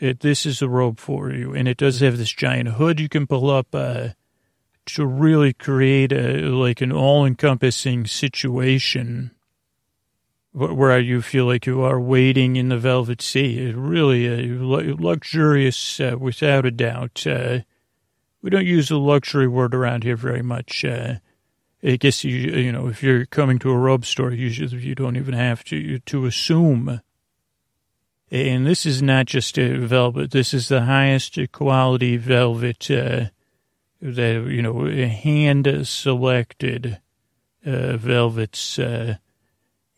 this is a robe for you. And it does have this giant hood you can pull up, to really create an all-encompassing situation where you feel like you are wading in the Velvet Sea. It's really luxurious, without a doubt. We don't use the luxury word around here very much. I guess, you know, if you're coming to a robe store, usually you don't even have to assume. And this is not just a velvet. This is the highest quality velvet, that, you know, hand-selected velvets, and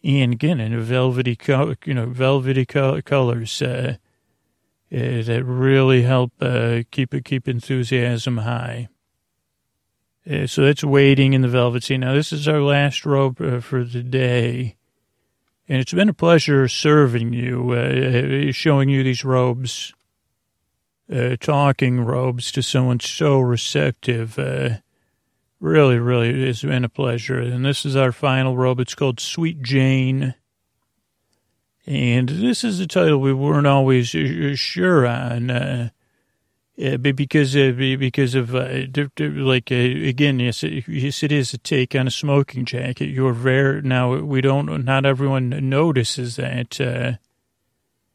again, in velvety colors that really help keep enthusiasm high. So that's Wading in the Velvet Sea. Now, this is our last robe for the day, and it's been a pleasure serving you, showing you these robes. Talking robes to someone so receptive. Really, really, it's been a pleasure. And this is our final robe. It's called Sweet Jane. And this is a title we weren't always sure on, because, again, yes, it is a take on a smoking jacket. Now, not everyone notices that,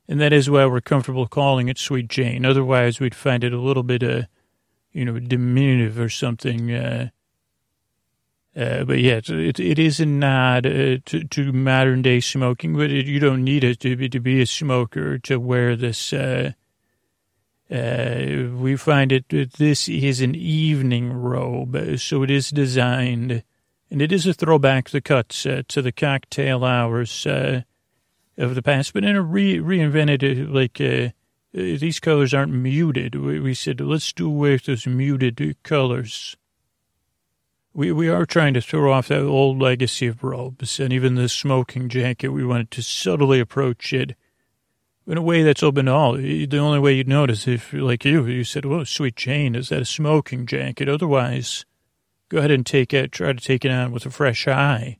And that is why we're comfortable calling it Sweet Jane. Otherwise, we'd find it a little bit, diminutive or something. But yeah, it is a nod to modern day smoking, but you don't need it to be a smoker to wear this. We find it, this is an evening robe, so it is designed, and it is a throwback to the cuts, to the cocktail hours of the past, but in a reinvented, these colors aren't muted. We said, let's do away with those muted colors. We are trying to throw off that old legacy of robes, and even the smoking jacket, we wanted to subtly approach it in a way that's open to all. The only way you'd notice if, like you said, well, Sweet Jane, is that a smoking jacket? Otherwise, go ahead and try to take it on with a fresh eye.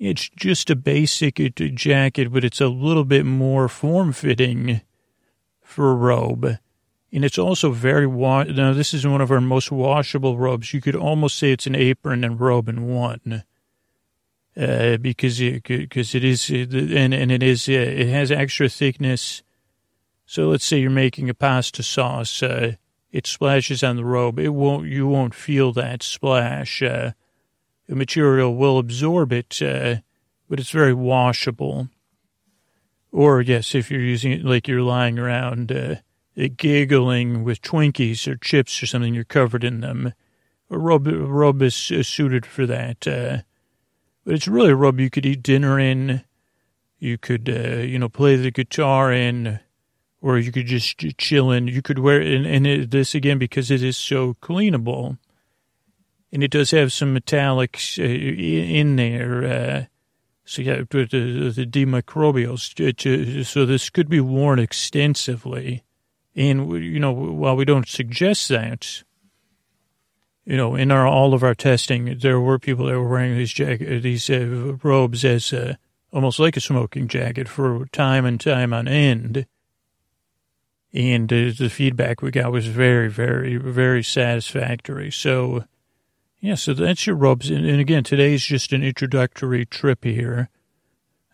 It's just a basic jacket, but it's a little bit more form-fitting for a robe. And it's also now, this is one of our most washable robes. You could almost say it's an apron and robe in one, because it is, and it is, it has extra thickness. So let's say you're making a pasta sauce, it splashes on the robe. You won't feel that splash. The material will absorb it, but it's very washable. Or yes, if you're using it like you're lying around, giggling with Twinkies or chips or something, you're covered in them. A robe is suited for that. But it's really a robe you could eat dinner in, you could, play the guitar in, or you could just chill in. You could wear it, and this again, because it is so cleanable. And it does have some metallics in there. So yeah, the demicrobials. So this could be worn extensively. And, while we don't suggest that, in all of our testing, there were people that were wearing these robes as almost like a smoking jacket for time and time on end. And the feedback we got was very, very, very satisfactory. So, yeah, so that's your robes. And again, today's just an introductory trip here.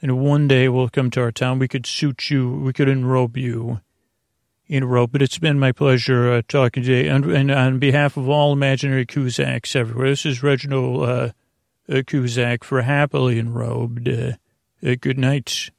And one day we'll come to our town. We could suit you. We could enrobe you. But it's been my pleasure talking today. And on behalf of all imaginary Cusacks everywhere, this is Reginald Cusack for Happily Enrobed. Good night.